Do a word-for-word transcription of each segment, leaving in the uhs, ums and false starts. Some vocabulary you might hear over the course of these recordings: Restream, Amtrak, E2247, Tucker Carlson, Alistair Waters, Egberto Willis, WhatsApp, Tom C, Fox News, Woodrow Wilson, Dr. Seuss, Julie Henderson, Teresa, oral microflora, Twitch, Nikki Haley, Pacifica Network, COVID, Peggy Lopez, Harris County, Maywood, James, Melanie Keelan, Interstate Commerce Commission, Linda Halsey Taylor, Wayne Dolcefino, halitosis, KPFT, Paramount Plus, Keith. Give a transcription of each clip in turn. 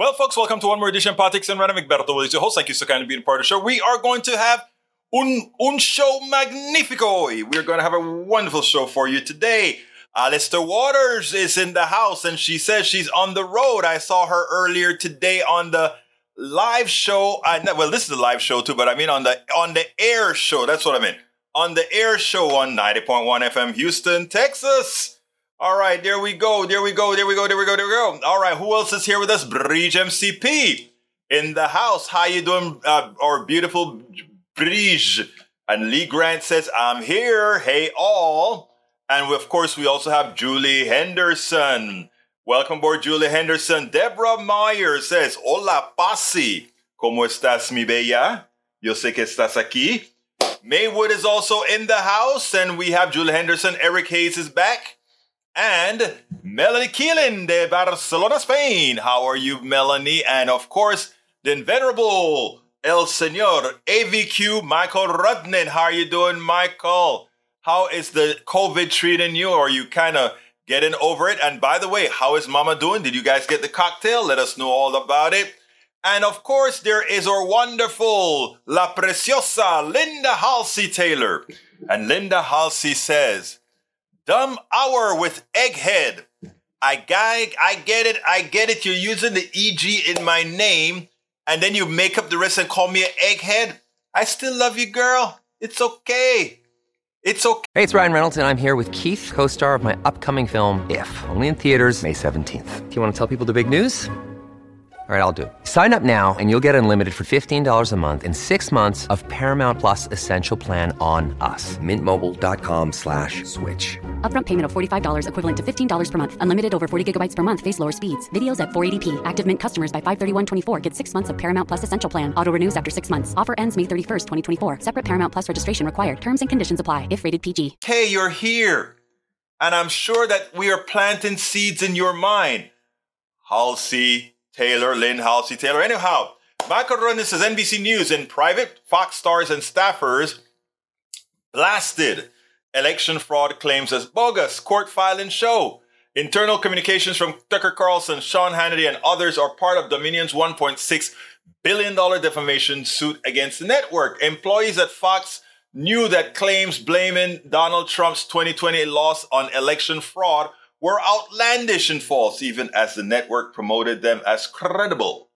Well, folks, welcome to one more edition of Politics and Random. Egberto is your host. Thank you so kindly for being part of the show. We are going to have un, un show magnifico. We're going to have a wonderful show for you today. Alistair Waters is in the house, and she says she's on the road. I saw her earlier today on the live show. I, well, this is a live show, too, but I mean on the on the air show. That's what I mean. On the air show on ninety point one F M Houston, Texas. All right, there we go, there we go, there we go, there we go, there we go. All right, who else is here with us? Bridge M C P in the house. How you doing, uh, our beautiful Bridge? And Lee Grant says, I'm here, hey all. And we, of course, we also have Julie Henderson. Welcome aboard, Julie Henderson. Deborah Meyer says, hola, Pasi. ¿Cómo estás, mi bella? Yo sé que estás aquí. Maywood is also in the house, and we have Julie Henderson. Eric Hayes is back. And Melanie Keelan de Barcelona, Spain. How are you, Melanie? And of course, the inveterable El Señor A V Q Michael Rudnin. How are you doing, Michael? How is the COVID treating you? Are you kind of getting over it? And by the way, how is Mama doing? Did you guys get the cocktail? Let us know all about it. And of course, there is our wonderful La Preciosa Linda Halsey Taylor. And Linda Halsey says, dumb hour with egghead. I got, I get it, I get it. You're using the E G in my name, and then you make up the rest and call me an egghead. I still love you, girl. It's okay. It's okay. Hey, it's Ryan Reynolds, and I'm here with Keith, co-star of my upcoming film, If, only in theaters May seventeenth. Do you want to tell people the big news? All right, I'll do it. Sign up now and you'll get unlimited for fifteen dollars a month and six months of Paramount Plus Essential Plan on us. Mint Mobile dot com slash switch. Upfront payment of forty-five dollars equivalent to fifteen dollars per month. Unlimited over forty gigabytes per month. Face lower speeds. Videos at four eighty p. Active Mint customers by five thirty-one twenty-four get six months of Paramount Plus Essential Plan. Auto renews after six months. Offer ends May thirty-first, twenty twenty-four. Separate Paramount Plus registration required. Terms and conditions apply if rated P G. Hey, you're here. And I'm sure that we are planting seeds in your mind. Halsey Taylor, Lynn Halsey Taylor. Anyhow, Michael Rudnin says N B C News in private, Fox stars and staffers blasted election fraud claims as bogus. Court filing show. Internal communications from Tucker Carlson, Sean Hannity, and others are part of Dominion's one point six billion dollars defamation suit against the network. Employees at Fox knew that claims blaming Donald Trump's twenty twenty loss on election fraud were outlandish and false, even as the network promoted them as credible.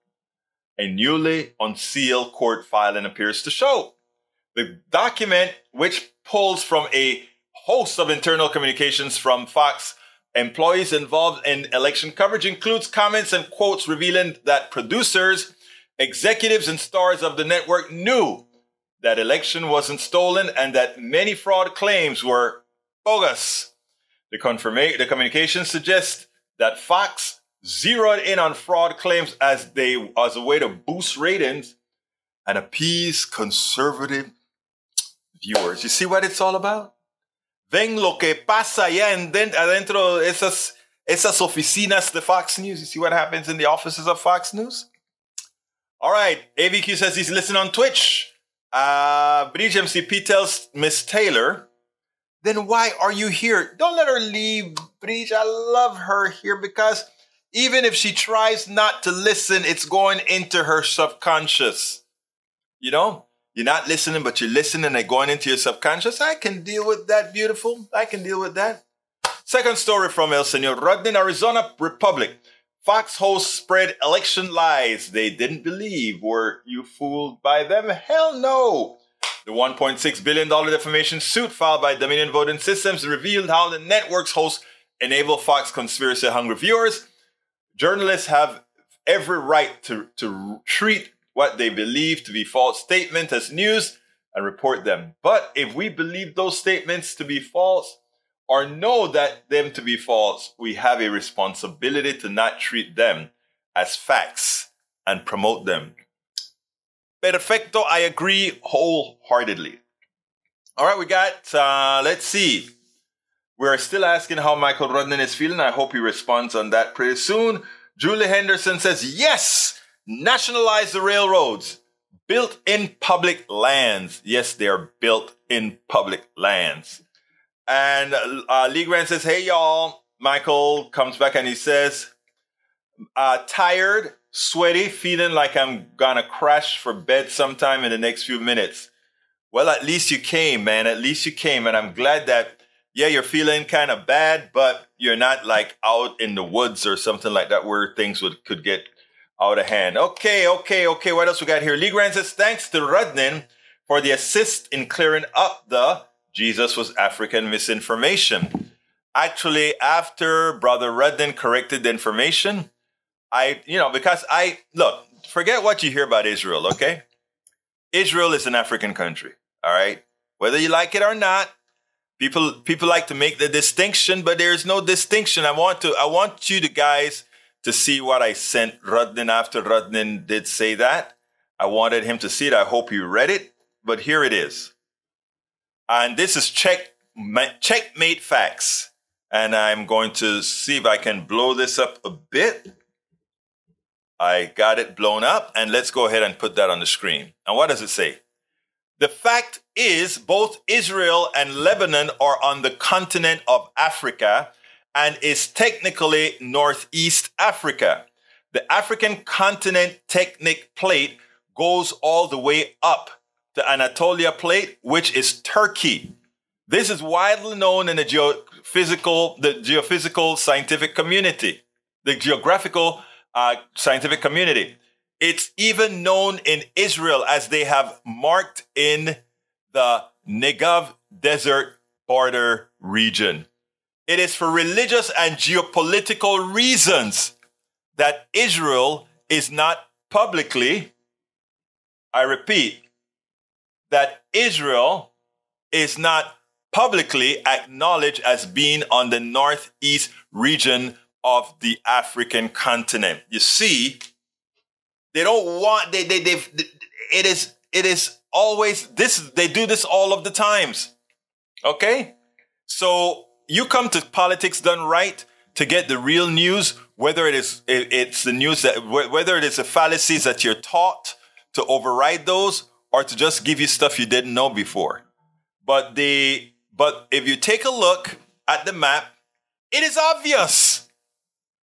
A newly unsealed court filing appears to show. The document, which pulls from a host of internal communications from Fox employees involved in election coverage, includes comments and quotes revealing that producers, executives, and stars of the network knew that election wasn't stolen and that many fraud claims were bogus. The, confirma- the communication suggests that Fox zeroed in on fraud claims as they as a way to boost ratings and appease conservative viewers. You see what it's all about? Ven lo que pasa allá en, adentro de esas, esas oficinas de Fox News. You see what happens in the offices of Fox News? All right. A V Q says he's listening on Twitch. Uh, Bridge M C P tells Miss Taylor, then why are you here? Don't let her leave, Bridge. I love her here because even if she tries not to listen, it's going into her subconscious. You know, you're not listening, but you're listening and going into your subconscious. I can deal with that, beautiful. I can deal with that. Second story from El Señor Rudnin, Arizona Republic. Fox hosts spread election lies they didn't believe. Were you fooled by them? Hell no. The one point six billion dollars defamation suit filed by Dominion Voting Systems revealed how the network's hosts enable Fox conspiracy-hungry viewers. Journalists have every right to, to treat what they believe to be false statements as news and report them. But if we believe those statements to be false or know that them to be false, we have a responsibility to not treat them as facts and promote them. Perfecto, I agree wholeheartedly. All right, we got, uh, let's see. We're still asking how Michael Rudnin is feeling. I hope he responds on that pretty soon. Julie Henderson says, yes, nationalize the railroads. Built in public lands. Yes, they are built in public lands. And uh, Lee Grant says, hey, y'all. Michael comes back and he says, Uh, tired, sweaty, feeling like I'm going to crash for bed sometime in the next few minutes. Well, at least you came, man. At least you came. And I'm glad that, yeah, you're feeling kind of bad, but you're not like out in the woods or something like that where things would could get out of hand. Okay, okay, okay. What else we got here? Lee Grant says, thanks to Rudnin for the assist in clearing up the Jesus was African misinformation. Actually, after Brother Rudnin corrected the information, I, you know, because I, look, forget what you hear about Israel, okay? Israel is an African country, all right? Whether you like it or not, people people like to make the distinction, but there is no distinction. I want to, I want you to guys to see what I sent Rudnin after Rudnin did say that. I wanted him to see it. I hope you read it, but here it is. And this is check, Checkmate Facts. And I'm going to see if I can blow this up a bit. I got it blown up, and let's go ahead and put that on the screen. And what does it say? The fact is, both Israel and Lebanon are on the continent of Africa and is technically Northeast Africa. The African continent tectonic plate goes all the way up to Anatolia plate, which is Turkey. This is widely known in the geophysical, the geophysical scientific community, the geographical Uh, scientific community. It's even known in Israel as they have marked in the Negev Desert border region. It is for religious and geopolitical reasons that Israel is not publicly, I repeat, that Israel is not publicly acknowledged as being on the northeast region of the African continent. You see, they don't want, they, they, they've, it is, it is always this, they do this all of the times. Okay. So you come to Politics Done Right to get the real news, whether it is, it, it's the news that, whether it is the fallacies that you're taught to override those or to just give you stuff you didn't know before. But the, but if you take a look at the map, it is obvious.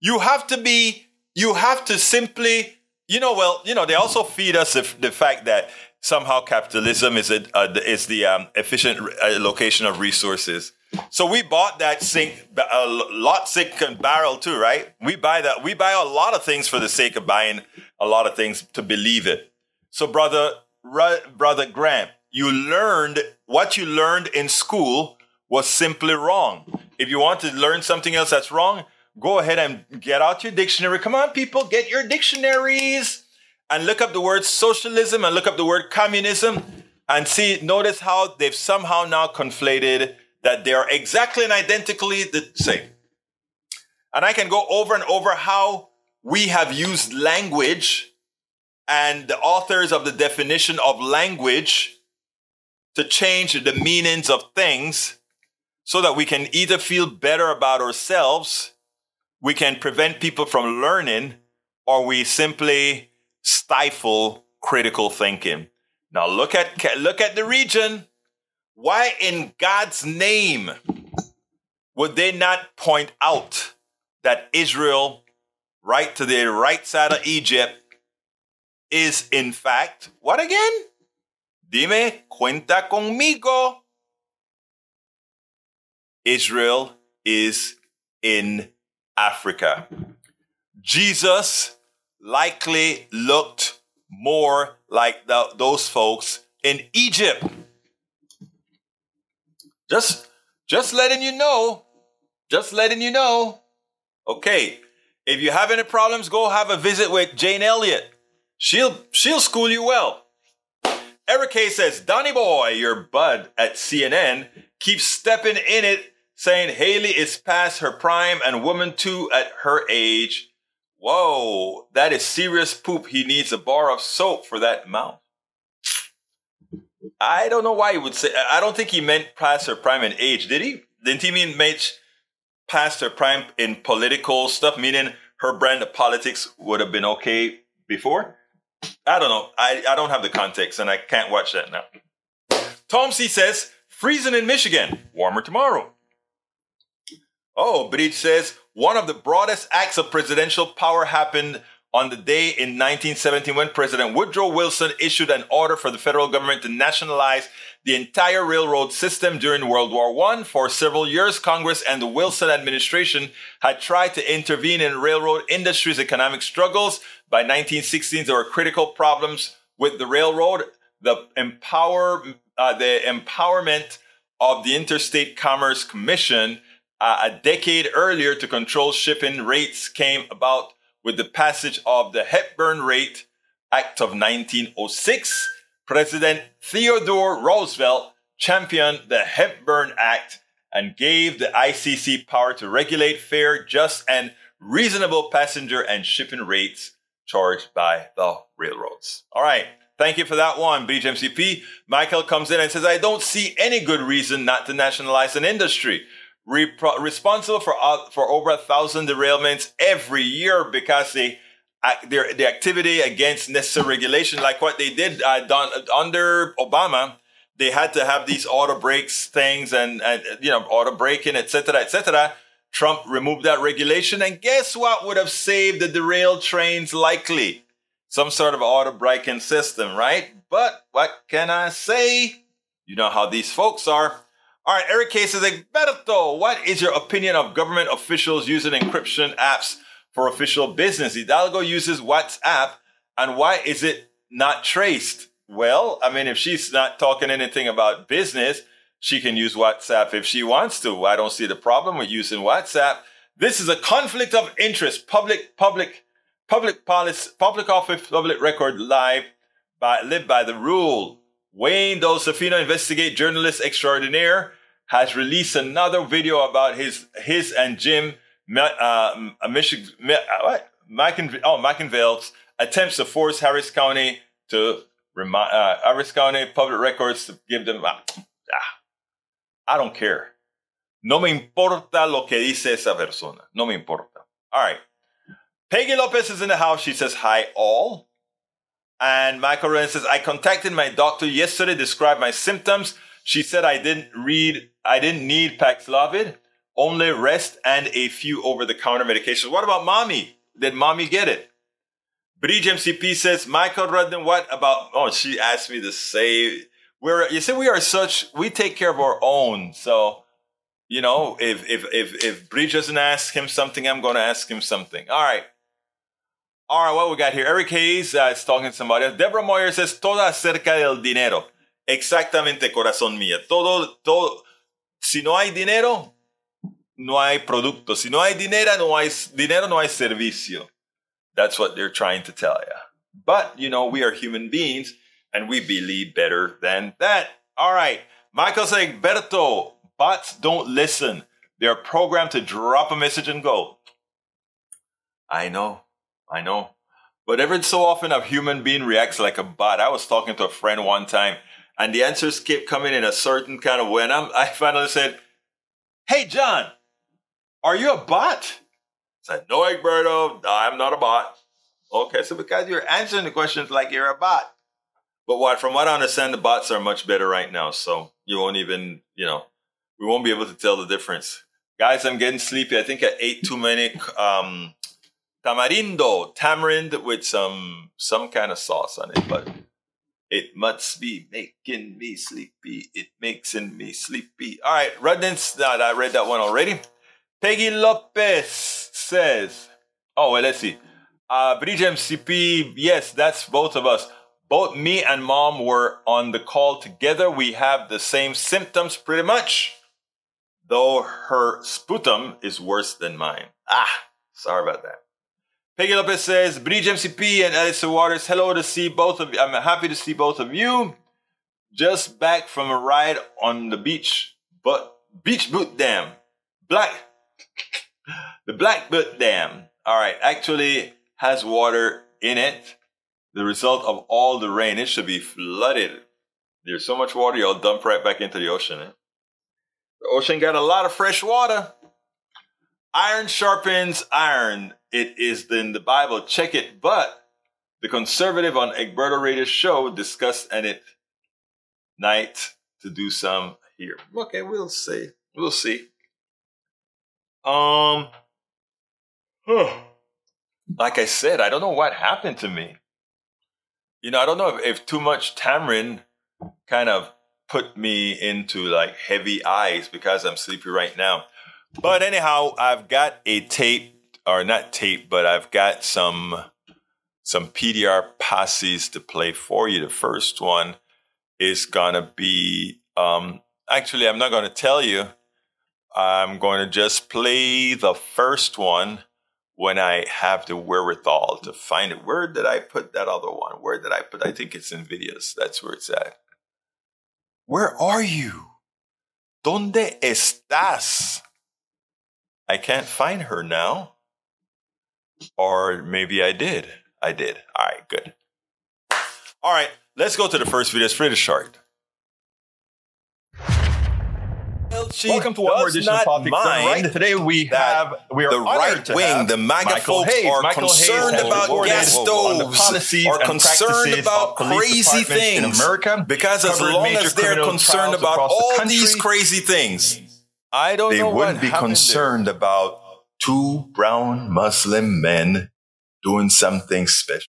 You have to be, you have to simply, you know, well, you know, they also feed us the, the fact that somehow capitalism is, a, uh, is the um, efficient allocation of resources. So we bought that sink, uh, lot sick and barrel too, right? We buy that. We buy a lot of things for the sake of buying a lot of things to believe it. So brother, brother Grant, you learned what you learned in school was simply wrong. If you want to learn something else that's wrong, go ahead and get out your dictionary. Come on, people, get your dictionaries and look up the word socialism and look up the word communism and see, notice how they've somehow now conflated that they are exactly and identically the same. And I can go over and over how we have used language and the authors of the definition of language to change the meanings of things so that we can either feel better about ourselves, we can prevent people from learning, or we simply stifle critical thinking. Now look at look at the region. Why in God's name would they not point out that Israel, right to the right side of Egypt, is in fact, what again? Dime, cuenta conmigo. Israel is in Africa. Jesus likely looked more like the, those folks in Egypt. Just, just letting you know, just letting you know. Okay. If you have any problems, go have a visit with Jane Elliott. She'll, she'll school you well. Eric K says, Donnie boy, your bud at C N N keeps stepping in it, saying Haley is past her prime and woman too at her age. Whoa, that is serious poop. He needs a bar of soap for that mouth. I don't know why he would say, I don't think he meant past her prime in age, did he? Didn't he mean past her prime in political stuff, meaning her brand of politics would have been okay before? I don't know. I, I don't have the context and I can't watch that now. Tom C says, freezing in Michigan, warmer tomorrow. Oh, Bridge says, one of the broadest acts of presidential power happened on the day in nineteen seventeen when President Woodrow Wilson issued an order for the federal government to nationalize the entire railroad system during World War One. For several years, Congress and the Wilson administration had tried to intervene in railroad industry's economic struggles. By nineteen sixteen, there were critical problems with the railroad. The empower, uh, the empowerment of the Interstate Commerce Commission uh, a decade earlier to control shipping rates came about with the passage of the Hepburn Rate Act of nineteen oh six. President Theodore Roosevelt championed the Hepburn Act and gave the I C C power to regulate fair, just, and reasonable passenger and shipping rates charged by the railroads. All right. Thank you for that one, Bridge M C P. Michael comes in and says, I don't see any good reason not to nationalize an industry Repro- responsible for uh, for over a thousand derailments every year because they, uh, their the activity against necessary regulation, like what they did uh, don- under Obama. They had to have these auto brakes things and, and you know, auto braking, et cetera, et cetera. Trump removed that regulation, and guess what would have saved the derailed trains? Likely some sort of auto braking system, right? But what can I say? You know how these folks are. All right, Eric K says, Egberto, what is your opinion of government officials using encryption apps for official business? Hidalgo uses WhatsApp, and why is it not traced? Well, I mean, if she's not talking anything about business, she can use WhatsApp if she wants to. I don't see the problem with using WhatsApp. This is a conflict of interest. Public, public. Public policy, public office, public record, live by live by the rule. Wayne Dolcefino, investigate journalist extraordinaire, has released another video about his his and Jim uh, Michigan, what? Mackin, oh, Mackinville's attempts to force Harris County to remind uh, Harris County public records to give them. Ah, I don't care. No me importa lo que dice esa persona. No me importa. All right. Peggy Lopez is in the house. She says, hi, all. And Michael Rudnin says, I contacted my doctor yesterday, described my symptoms. She said I didn't read, I didn't need Paxlovid, only rest and a few over-the-counter medications. What about mommy? Did mommy get it? Bridge M C P says, Michael Rudnin, what about, oh, she asked me to say, we're, you see, we are such, we take care of our own. So, you know, if, if, if, if Bridge doesn't ask him something, I'm going to ask him something. All right. All right, what we got here? Eric Hayes uh, is talking to somebody else. Deborah Moyer says, todo acerca del dinero. Exactamente, corazón mío. Todo, todo. Si no hay dinero, no hay producto. Si no hay dinero, no hay, dinero, no hay servicio. That's what they're trying to tell you. But, you know, we are human beings, and we believe better than that. All right. Michael says, Berto, bots don't listen. They're programmed to drop a message and go. I know. I know. But every so often a human being reacts like a bot. I was talking to a friend one time and the answers kept coming in a certain kind of way. And I'm, I finally said, hey, John, are you a bot? I said, no, Egberto, I'm not a bot. Okay, so because you're answering the questions like you're a bot. But what, from what I understand, the bots are much better right now. So you won't even, you know, we won't be able to tell the difference. Guys, I'm getting sleepy. I think I ate too many... Um, Tamarindo, tamarind with some some kind of sauce on it, but it must be making me sleepy. It makes me sleepy. All right, Rudnin's, no, I read that one already. Peggy Lopez says, oh, well, let's see. Uh, Bridge M C P, yes, that's both of us. Both me and mom were on the call together. We have the same symptoms pretty much, though her sputum is worse than mine. Ah, sorry about that. Peggy Lopez says, Bridge M C P and Alistair Waters, hello to see both of you. I'm happy to see both of you. Just back from a ride on the beach, but Beach Boot Dam. Black, the Black Boot Dam. All right, actually has water in it. The result of all the rain, it should be flooded. There's so much water, you'll dump right back into the ocean. Eh? The ocean got a lot of fresh water. Iron sharpens iron. It is in the Bible. Check it. But the conservative on Egberto Radio's show discussed an it night to do some here. Okay, we'll see. We'll see. Um, huh. Like I said, I don't know what happened to me. You know, I don't know if, if too much tamarind kind of put me into like heavy eyes because I'm sleepy right now. But anyhow, I've got a tape, or not tape, but I've got some some P D R posses to play for you. The first one is gonna be, um, actually, I'm not gonna tell you. I'm gonna just play the first one when I have the wherewithal to find it. Where did I put that other one? Where did I put? I think it's in videos. That's where it's at. Where are you? ¿Dónde estás? I can't find her now. Or maybe I did. I did. All right, good. All right, let's go to the first video. It's pretty short. She Welcome to one more edition of Topic Right. Today we have we are the right wing, have the MAGA Michael folks Hayes. are Michael concerned Hayes about gas stoves, are concerned about crazy things in America because as long as they're concerned about all the these crazy things, I don't they know wouldn't what be concerned there. about two brown Muslim men doing something special.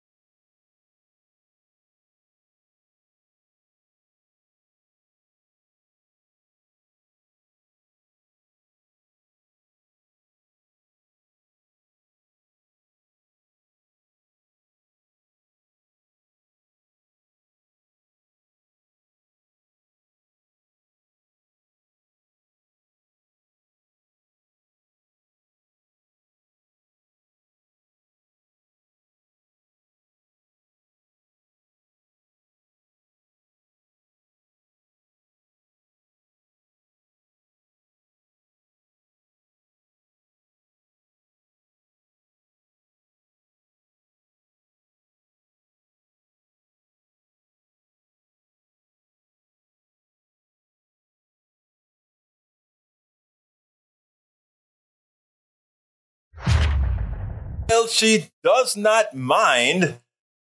She does not mind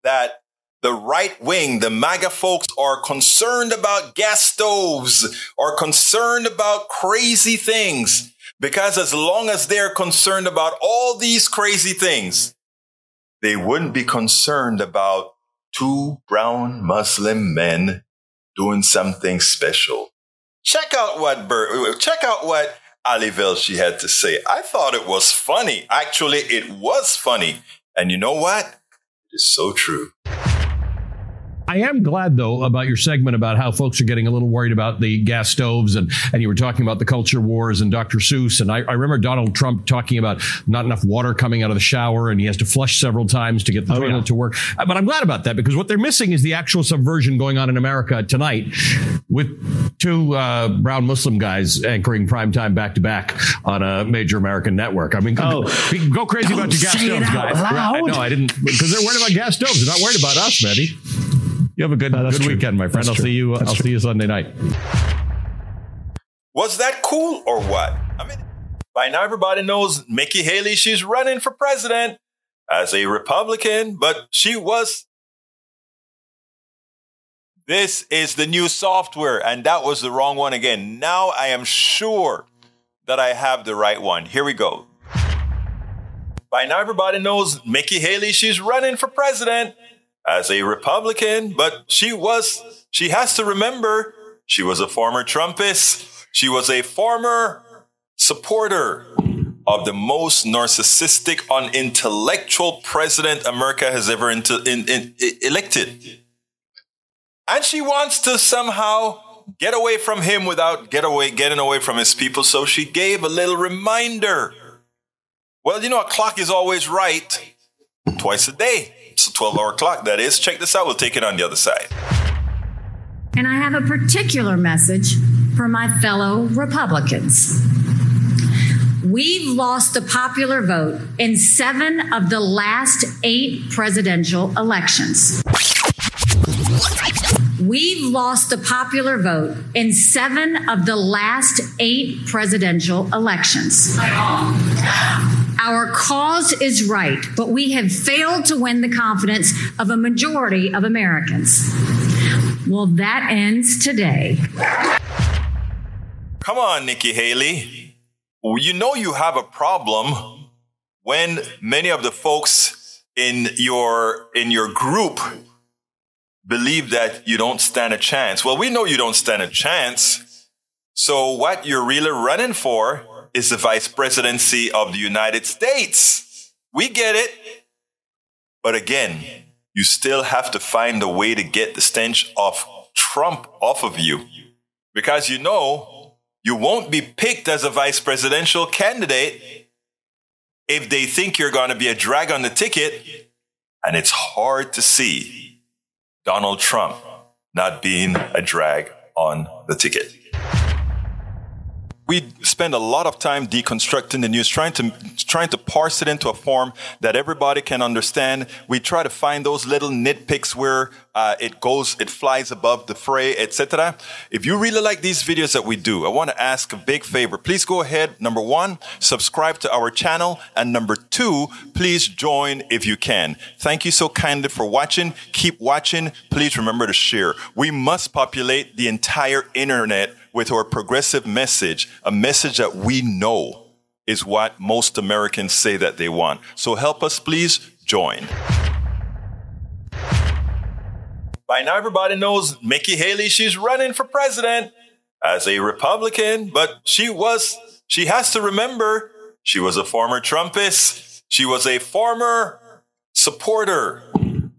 that the right wing, the MAGA folks, are concerned about gas stoves, are concerned about crazy things, because as long as they're concerned about all these crazy things, they wouldn't be concerned about two brown Muslim men doing something special. Check out what Bur- check out what Ali Velshi had to say. I thought it was funny. Actually, it was funny. And you know what? It is so true. I am glad, though, about your segment about how folks are getting a little worried about the gas stoves, and, and you were talking about the culture wars and Doctor Seuss. And I, I remember Donald Trump talking about not enough water coming out of the shower and he has to flush several times to get the oh, toilet yeah. to work. But I'm glad about that, because what they're missing is the actual subversion going on in America tonight with two uh, brown Muslim guys anchoring primetime back to back on a major American network. I mean, oh, go crazy about your gas stoves, guys. Right, no, I didn't, because they're worried about gas stoves. They're not worried about us, Maddie. You have a good, no, good weekend, my friend. That's I'll true. see you. Uh, I'll true. see you Sunday night. Was that cool or what? I mean, by now everybody knows Nikki Haley. She's running for president as a Republican, but she was. This is the new software, and that was the wrong one again. Now I am sure that I have the right one. Here we go. By now everybody knows Nikki Haley. She's running for president as a Republican, but she was, she has to remember, she was a former Trumpist. She was a former supporter of the most narcissistic, unintellectual president America has ever in, in, in, elected. And she wants to somehow get away from him without get away, getting away from his people. So she gave a little reminder. Well, you know, a clock is always right twice a day. It's a twelve-hour clock, that is. Check this out. We'll take it on the other side. And I have a particular message for my fellow Republicans. We've lost the popular vote in seven of the last eight presidential elections. We've lost the popular vote in seven of the last eight presidential elections. Our cause is right, but we have failed to win the confidence of a majority of Americans. Well, that ends today. Come on, Nikki Haley. you know you have a problem when many of the folks in your in your group believe that you don't stand a chance. Well, we know you don't stand a chance. So what you're really running for is the vice presidency of the United States. We get it. But again, you still have to find a way to get the stench of Trump off of you, because you know you won't be picked as a vice presidential candidate if they think you're going to be a drag on the ticket. And it's hard to see Donald Trump not being a drag on the ticket. We spend a lot of time deconstructing the news, trying to trying to parse it into a form that everybody can understand. We try to find those little nitpicks where uh, it goes, it flies above the fray, et cetera. If you really like these videos that we do, I want to ask a big favor. Please go ahead. Number one, subscribe to our channel, and number two, please join if you can. Thank you so kindly for watching. Keep watching. Please remember to share. We must populate the entire internet with our progressive message, a message that we know is what most Americans say that they want. So help us, please join. By now, everybody knows Nikki Haley, she's running for president as a Republican, but she was, she has to remember, she was a former Trumpist. She was a former supporter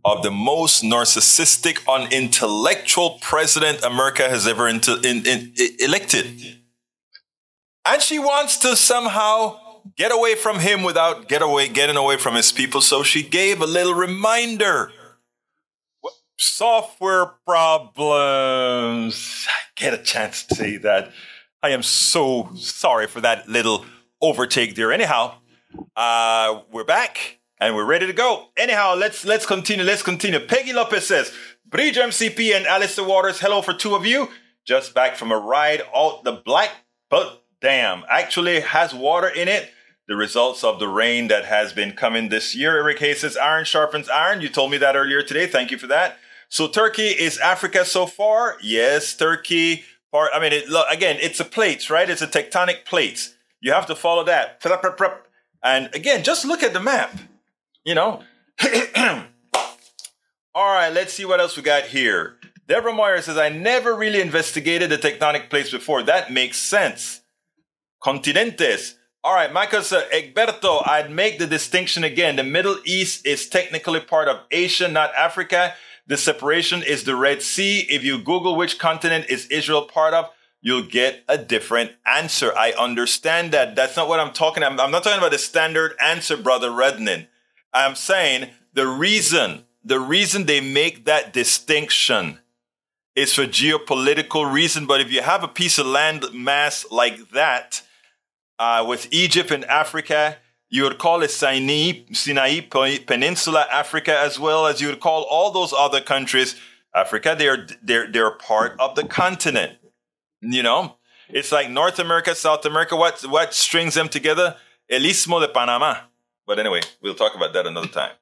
of the most narcissistic, unintellectual president America has ever in, in, in, elected. And she wants to somehow get away from him without get away, getting away from his people. So she gave a little reminder. Software problems. I get a chance to say that. I am so sorry for that little overtake there. Anyhow, uh, we're back. And we're ready to go. Anyhow, let's let's continue. Let's continue. Peggy Lopez says, Bridge M C P and Alistair Waters, hello for two of you. Just back from a ride out the black, but damn, actually has water in it. The results of the rain that has been coming this year. Eric Hayes says, iron sharpens iron. You told me that earlier today. Thank you for that. So Turkey is Africa so far. Yes, Turkey. Part, I mean, it, again, it's a plates, right? It's a tectonic plates. You have to follow that. And again, just look at the map. You know, all right, let's see what else we got here. Deborah Moyer says, I never really investigated the tectonic plates before. That makes sense. Continentes. All right, Michael says, Egberto, I'd make the distinction again. The Middle East is technically part of Asia, not Africa. The separation is the Red Sea. If you Google which continent is Israel part of, you'll get a different answer. I understand that. That's not what I'm talking about. I'm not talking about the standard answer, Brother Rudnin. I'm saying the reason, the reason they make that distinction is for geopolitical reason. But if you have a piece of land mass like that, uh, with Egypt and Africa, you would call it Sinai, Sinai Peninsula, Africa, as well as you would call all those other countries Africa. They're, they're, they're part of the continent. You know, it's like North America, South America. What, what strings them together? El Istmo de Panama. But anyway, we'll talk about that another time.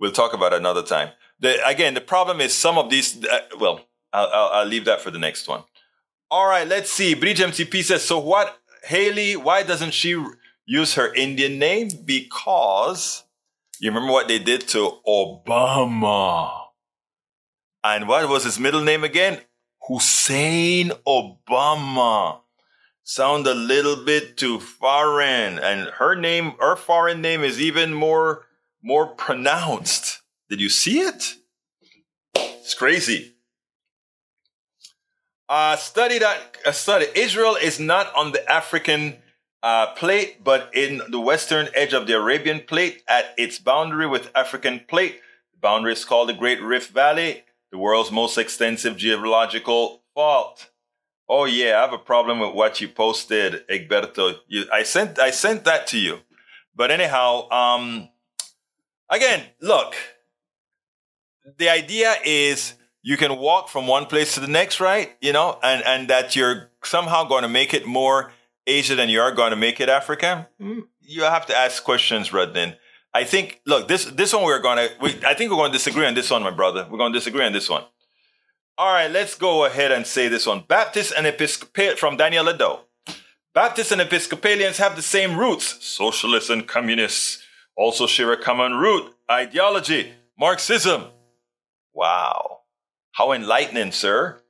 We'll talk about it another time. The, again, the problem is some of these, uh, well, I'll, I'll, I'll leave that for the next one. All right, let's see. Bridge M C P says, so what, Haley, why doesn't she use her Indian name? Because you remember what they did to Obama. And what was his middle name again? Hussein Obama. Sound a little bit too foreign, and her name, her foreign name is even more, more pronounced. Did you see it? It's crazy. Uh, study that, a study. Israel is not on the African uh, plate, but in the western edge of the Arabian plate at its boundary with African plate. The boundary is called the Great Rift Valley, the world's most extensive geological fault. Oh yeah, I have a problem with what you posted, Egberto. You, I sent I sent that to you, but anyhow, um, again, look. The idea is you can walk from one place to the next, right? You know, and and that you're somehow going to make it more Asia than you are going to make it Africa. You have to ask questions, Rudnin. I think, look, this this one we're going to. We, I think we're going to disagree on this one, my brother. We're going to disagree on this one. All right, let's go ahead and say this one. Baptist and Episcopalian from Daniel Ledeau. Baptists and Episcopalians have the same roots, socialists and communists. Also share a common root, ideology, Marxism. Wow. How enlightening, sir.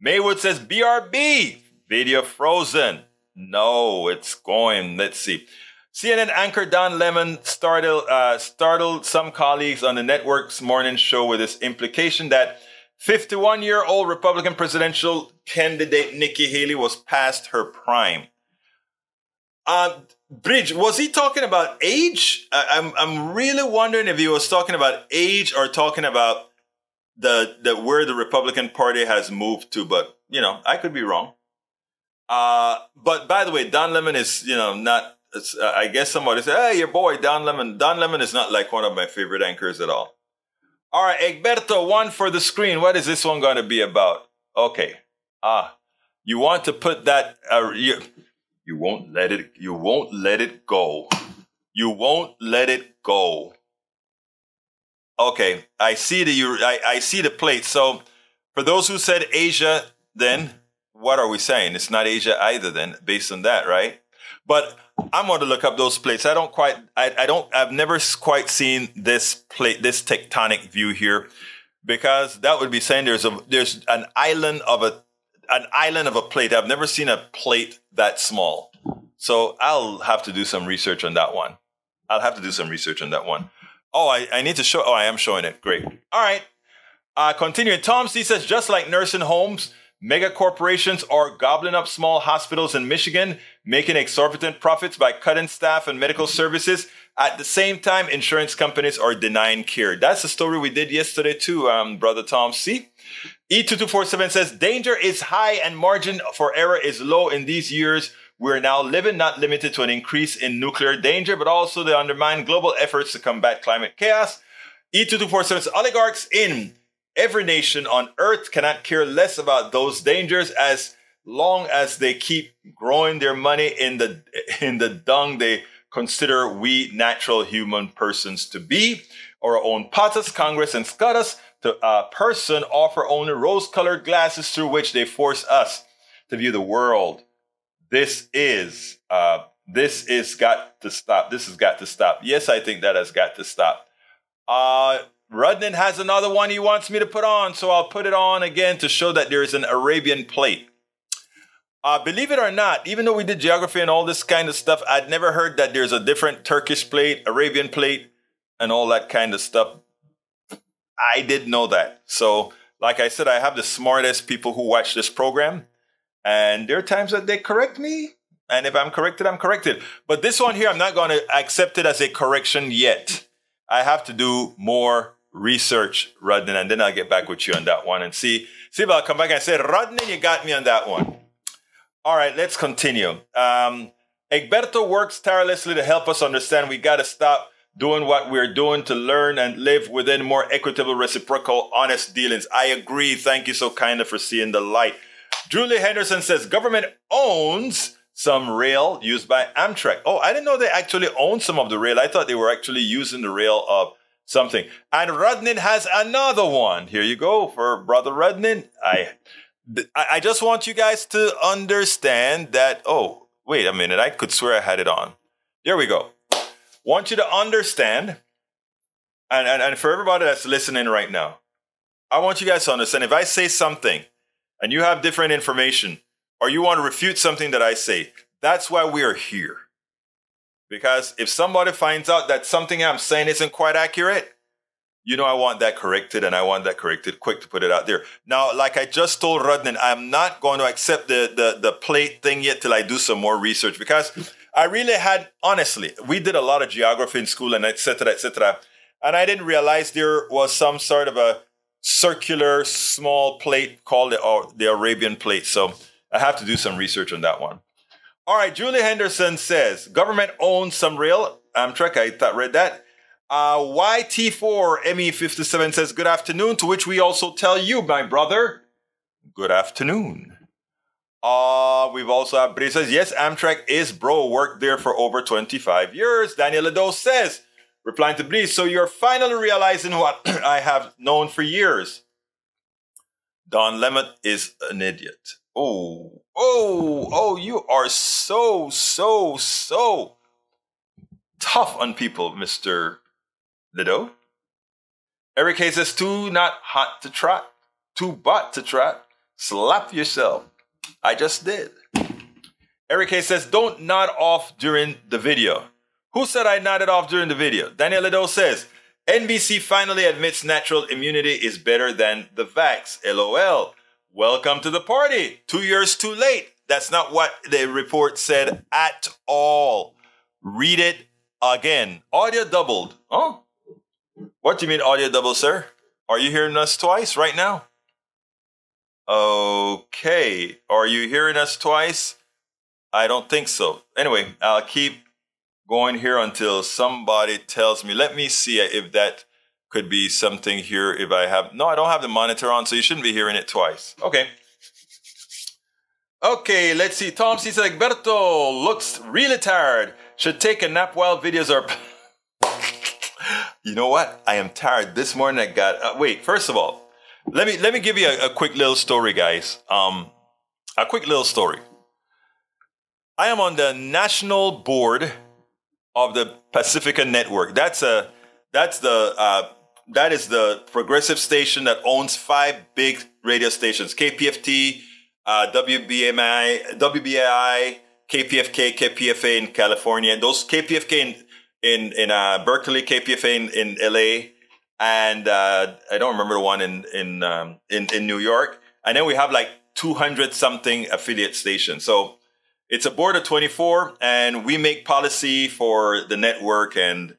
Maywood says B R B. Video frozen. No, it's going. Let's see. C N N anchor Don Lemon startled, uh, startled some colleagues on the network's morning show with this implication that fifty-one-year-old Republican presidential candidate Nikki Haley was past her prime. Uh, Bridge, was he talking about age? I, I'm I'm really wondering if he was talking about age or talking about the the where the Republican Party has moved to. But, you know, I could be wrong. Uh, but by the way, Don Lemon is, you know, not, it's, uh, I guess somebody said, hey, your boy, Don Lemon. Don Lemon is not like one of my favorite anchors at all. All right, Egberto, one for the screen. What is this one going to be about? Okay. Ah, you want to put that, uh, you, you won't let it, you won't let it go. You won't let it go. Okay. I see the, you, I, I see the plate. So for those who said Asia, then, what are we saying? It's not Asia either then, based on that, right? But I'm going to look up those plates. I don't quite, I, I don't, I've never quite seen this plate, this tectonic view here, because that would be saying there's a, there's an island of a, an island of a plate. I've never seen a plate that small. So I'll have to do some research on that one. I'll have to do some research on that one. Oh, I, I need to show, oh, I am showing it. Great. All right. Uh, continuing. Tom C says, just like nursing homes, mega corporations are gobbling up small hospitals in Michigan, making exorbitant profits by cutting staff and medical services. At the same time, insurance companies are denying care. That's the story we did yesterday too, um, Brother Tom C. E two two four seven says, danger is high and margin for error is low in these years. We're now living, not limited to an increase in nuclear danger, but also to undermine global efforts to combat climate chaos. E two two four seven, oligarchs in every nation on earth cannot care less about those dangers as long as they keep growing their money in the in the dung they consider we natural human persons to be, or own POTUS, Congress, and SCOTUS, to a person offer only rose-colored glasses through which they force us to view the world. This is, uh, this is got to stop. This has got to stop. Yes, I think that has got to stop. Uh... Rudnin has another one he wants me to put on, so I'll put it on again to show that there is an Arabian plate. Uh, believe it or not, even though we did geography and all this kind of stuff, I'd never heard that there's a different Turkish plate, Arabian plate, and all that kind of stuff. I didn't know that. So, like I said, I have the smartest people who watch this program, and there are times that they correct me, and if I'm corrected, I'm corrected. But this one here, I'm not going to accept it as a correction yet. I have to do more research, Rudnin, and then I'll get back with you on that one and see, see if I'll come back and say, Rudnin, you got me on that one. All right, let's continue. Um, Egberto works tirelessly to help us understand we got to stop doing what we're doing to learn and live within more equitable, reciprocal, honest dealings. I agree. Thank you so kindly for seeing the light. Julie Henderson says government owns some rail used by Amtrak. Oh, I didn't know they actually owned some of the rail. I thought they were actually using the rail of something. And Rudnin has another one. Here you go for Brother Rudnin. I, I just want you guys to understand that. Oh, wait a minute. I could swear I had it on. There we go. Want you to understand. And, and, and for everybody that's listening right now, I want you guys to understand if I say something and you have different information or you want to refute something that I say, that's why we are here. Because if somebody finds out that something I'm saying isn't quite accurate, you know I want that corrected, and I want that corrected quick to put it out there. Now, like I just told Rudnin, I'm not going to accept the, the, the plate thing yet till I do some more research. Because I really had, honestly, we did a lot of geography in school and et cetera, et cetera. And I didn't realize there was some sort of a circular small plate called the, the Arabian plate. So I have to do some research on that one. All right, Julie Henderson says, government owns some rail. Amtrak, I thought read that. Uh, Y T four M E five seven says, good afternoon, to which we also tell you, my brother, good afternoon. Uh, we've also have Brie says, yes, Amtrak is bro, worked there for over twenty-five years. Daniel Ledeau says, replying to Brie, so you're finally realizing what I have known for years. Don Lemon is an idiot. Oh, oh, oh, you are so, so, so tough on people, Mister Ledeau. Eric Hayes says, too not hot to trot, too bot to trot. Slap yourself. I just did. Eric Hayes says, don't nod off during the video. Who said I nodded off during the video? Daniel Ledeau says, N B C finally admits natural immunity is better than the vax. LOL. Welcome to the party. Two years too late. That's not what the report said at all. Read it again. Audio doubled. Oh, what do you mean audio doubled, sir? Are you hearing us twice right now? Okay. Are you hearing us twice? I don't think so. Anyway, I'll keep going here until somebody tells me. Let me see if that could be something here. If I have, no, I don't have the monitor on, so you shouldn't be hearing it twice. Okay. Okay, let's see. Tom C says, Egberto looks really tired. Should take a nap while videos are... You know what? I am tired. This morning I got... Uh, wait, first of all, let me let me give you a, a quick little story, guys. Um, a quick little story. I am on the national board of the Pacifica Network. That's a that's the uh, that is the progressive station that owns five big radio stations: K P F T, uh, W B M I, W B I, K P F K, K P F A in California. Those K P F K in in, in uh, Berkeley, K P F A in, in L A, and uh, I don't remember the one in in, um, in in New York. And then we have like two hundred something affiliate stations. So it's a board of twenty-four, and we make policy for the network, and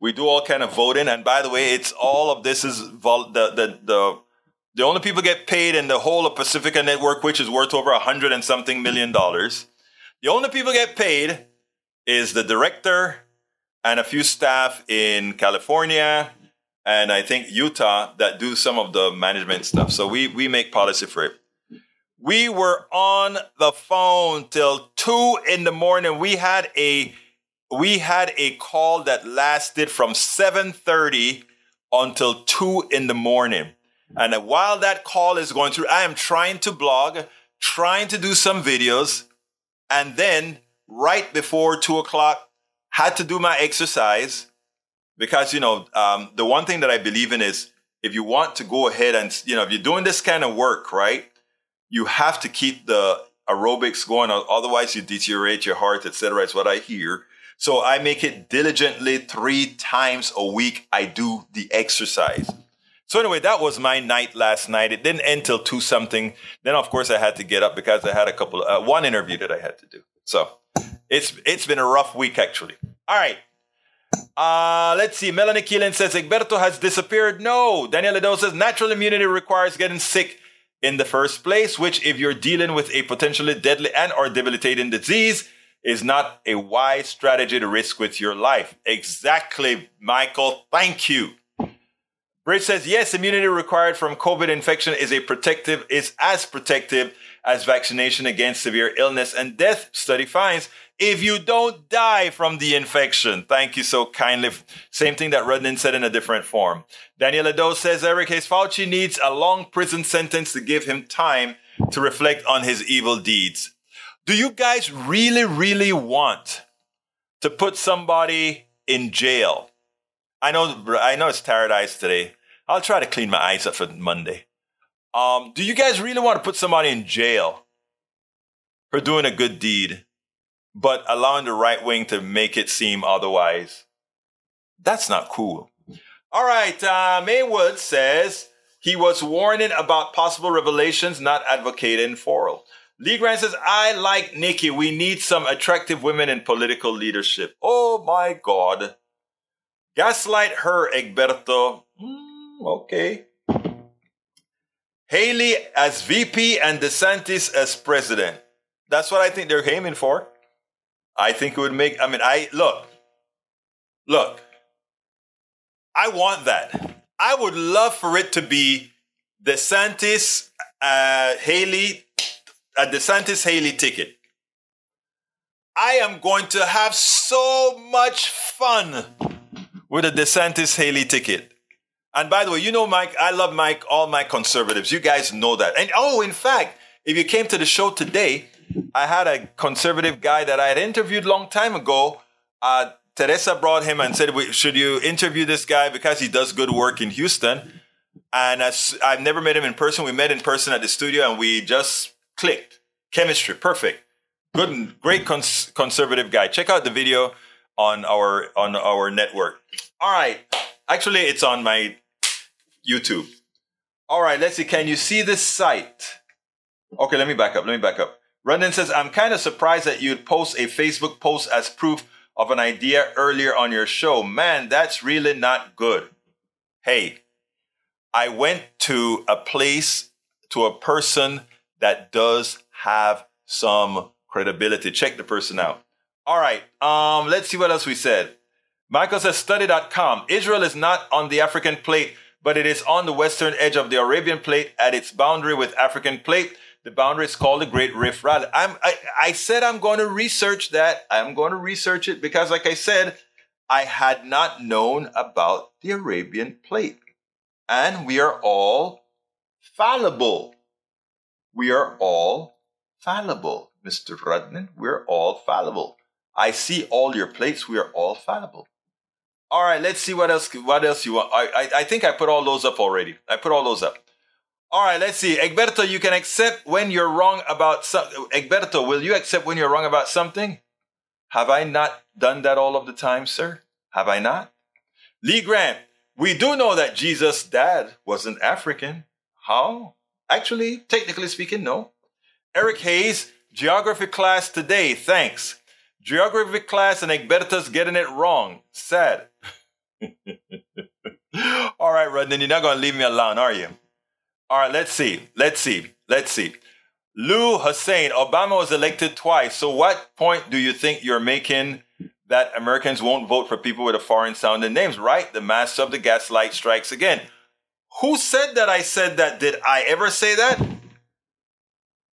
we do all kind of voting. And by the way, it's all of this is vol- the, the the the only people get paid in the whole of Pacifica Network, which is worth over a hundred and something million dollars. The only people get paid is the director and a few staff in California and I think Utah that do some of the management stuff. So we we make policy for it. We were on the phone till two in the morning. We had a we had a call that lasted from seven thirty until two in the morning. And while that call is going through, I am trying to blog, trying to do some videos. And then right before two o'clock, had to do my exercise because, you know, um, the one thing that I believe in is if you want to go ahead and, you know, if you're doing this kind of work, right? You have to keep the aerobics going, otherwise you deteriorate your heart, et cetera. It's what I hear. So I make it diligently three times a week. I do the exercise. So anyway, that was my night last night. It didn't end till two something. Then of course I had to get up because I had a couple, uh, one interview that I had to do. So it's it's been a rough week actually. All right. Uh, let's see. Melanie Keelan says Egberto has disappeared. No. Daniel Ledeau says natural immunity requires getting sick in the first place, which if you're dealing with a potentially deadly and or debilitating disease is not a wise strategy to risk with your life. Exactly, Michael. Thank you. Bridge says, yes, immunity required from COVID infection is a protective, is as protective as vaccination against severe illness and death. Study finds if you don't die from the infection. Thank you so kindly. Same thing that Rudnin said in a different form. Daniel Ledeau says Eric Hayes Fauci needs a long prison sentence to give him time to reflect on his evil deeds. Do you guys really, really want to put somebody in jail? I know, I know it's tired eyes today. I'll try to clean my eyes up for Monday. Um, do you guys really want to put somebody in jail for doing a good deed, but allowing the right wing to make it seem otherwise? That's not cool. All right. Uh, Maywood says he was warning about possible revelations, not advocating for. Lee Grant says, I like Nikki. We need some attractive women in political leadership. Oh, my God. Gaslight her, Egberto. Mm, okay. Haley as V P and DeSantis as president. That's what I think they're aiming for. I think it would make, I mean, I, look, look, I want that. I would love for it to be DeSantis, uh, Haley, a DeSantis Haley ticket. I am going to have so much fun with a DeSantis Haley ticket. And by the way, you know, Mike, I love Mike, all my conservatives. You guys know that. And oh, in fact, If you came to the show today, I had a conservative guy that I had interviewed a long time ago. Uh, Teresa brought him and said, should you interview this guy because he does good work in Houston? And I've never met him in person. We met in person at the studio and we just clicked. Chemistry, perfect. Good, great cons- conservative guy. Check out the video on our on our network. All right. Actually, it's on my YouTube. All right, let's see. Can you see this site? Okay, let me back up. Let me back up. Rudnin says, I'm kind of surprised that you'd post a Facebook post as proof of an idea earlier on your show. Man, that's really not good. Hey, I went to a place, to a person that does have some credibility. Check the person out. All right. Um, let's see what else we said. Michael says, study dot com. Israel is not on the African plate, but it is on the western edge of the Arabian plate at its boundary with African plate. The boundary is called the Great Rift Valley. I'm, I, I said I'm going to research that. I'm going to research it because, like I said, I had not known about the Arabian plate. And we are all fallible. We are all fallible, Mister Rudnin. We're all fallible. I see all your plates. We are all fallible. All right, let's see what else what else you want. I, I, I think I put all those up already. I put all those up. All right, let's see. Egberto, you can accept when you're wrong about something. Egberto, will you accept when you're wrong about something? Have I not done that all of the time, sir? Have I not? Lee Grant, we do know that Jesus' dad wasn't African. How? Actually, technically speaking, no. Eric Hayes, geography class today, thanks. Geography class and Egberta's getting it wrong. Sad. All right, Rudnin, you're not going to leave me alone, are you? All right, let's see. Let's see. Let's see. Lou Hussein, Obama was elected twice. So what point do you think you're making that Americans won't vote for people with a foreign sounding names, right? The master of the gaslight strikes again. Who said that I said that? Did I ever say that?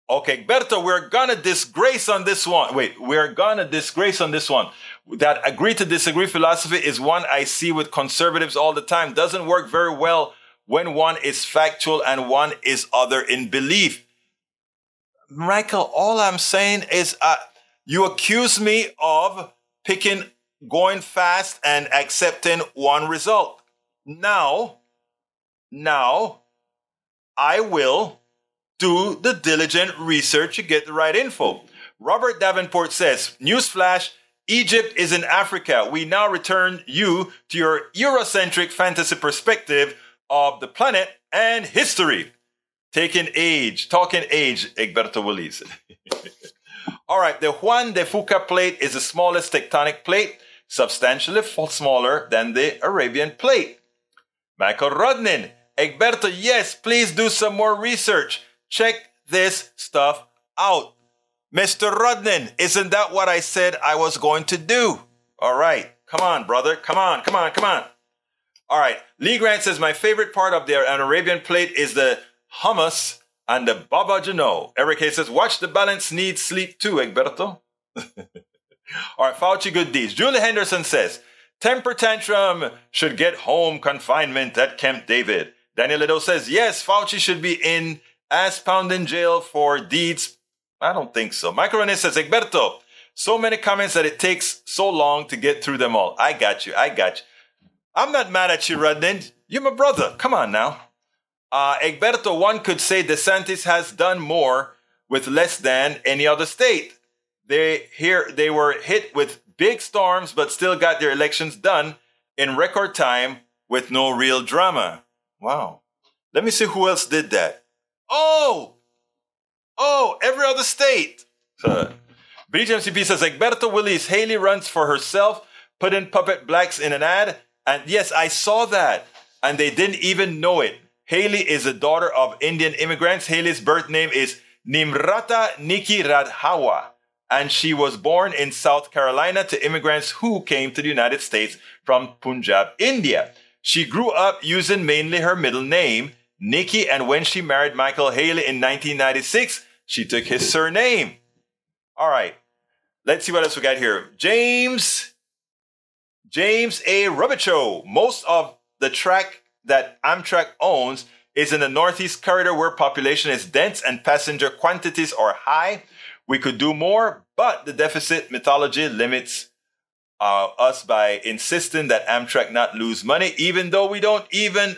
Okay, Berta, we're gonna disgrace on this one. Wait, we're gonna disgrace on this one. That agree to disagree philosophy is one I see with conservatives all the time. Doesn't work very well when one is factual and one is other in belief. Michael, all I'm saying is uh, you accuse me of picking, going fast and accepting one result. Now, now, I will... do the diligent research to get the right info. Robert Davenport says, newsflash, Egypt is in Africa. We now return you to your Eurocentric fantasy perspective of the planet and history. Taking age, talking age, Egberto Willis. All right, the Juan de Fuca plate is the smallest tectonic plate, substantially smaller than the Arabian plate. Michael Rudnin, Egberto, yes, please do some more research. Check this stuff out. Mister Rudnin, isn't that what I said I was going to do? All right. Come on, brother. Come on, come on, come on. All right. Lee Grant says, my favorite part of the Arabian plate is the hummus and the baba ghanoush. Eric Hayes says, watch the balance, need sleep too, Egberto. All right. Fauci, good deeds. Julie Henderson says, temper tantrum should get home confinement at Camp David. Daniel Ledeau says, yes, Fauci should be in ass pound in jail for deeds. I don't think so. Michael Rudnin says, Egberto, so many comments that it takes so long to get through them all. I got you. I got you. I'm not mad at you, Rudnin. You're my brother. Come on now. Uh, Egberto, one could say DeSantis has done more with less than any other state. They here they were hit with big storms, but still got their elections done in record time with no real drama. Wow. Let me see who else did that. Oh, oh, every other state. Uh, Bridge M C P says, Egberto Willis, Haley runs for herself, put in puppet blacks in an ad. And yes, I saw that. And they didn't even know it. Haley is the daughter of Indian immigrants. Haley's birth name is Nimrata Nikki Radhawa. And she was born in South Carolina to immigrants who came to the United States from Punjab, India. She grew up using mainly her middle name, Nikki, and when she married Michael Haley in nineteen ninety-six, she took his surname. All right, let's see what else we got here. James, James A. Rubichow. Most of the track that Amtrak owns is in the Northeast corridor where population is dense and passenger quantities are high. We could do more, but the deficit mythology limits uh, us by insisting that Amtrak not lose money, even though we don't even...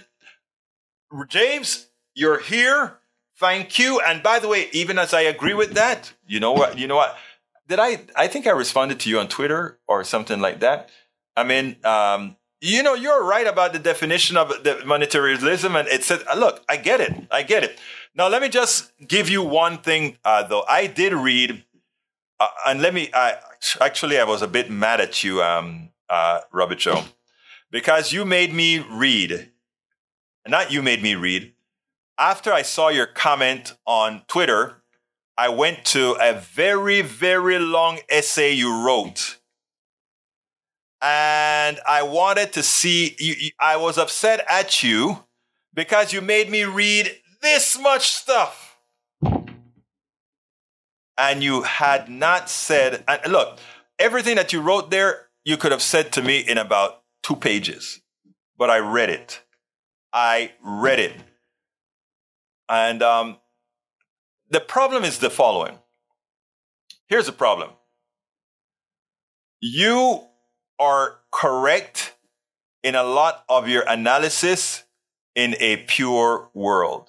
James, you're here. Thank you. And by the way, even as I agree with that, you know what? You know what? Did I? I think I responded to you on Twitter or something like that. I mean, um, you know, you're right about the definition of the monetarism, and it said, "Look, I get it. I get it." Now, let me just give you one thing, uh, though. I did read, uh, and let me. I, actually, I was a bit mad at you, um, uh, Robert Cho, because you made me read. Not you made me read. After I saw your comment on Twitter, I went to a very, very long essay you wrote. And I wanted to see, you, you, I was upset at you because you made me read this much stuff. And you had not said, and look, everything that you wrote there, you could have said to me in about two pages. But I read it. I read it. And um, the problem is the following. Here's the problem. You are correct in a lot of your analysis in a pure world.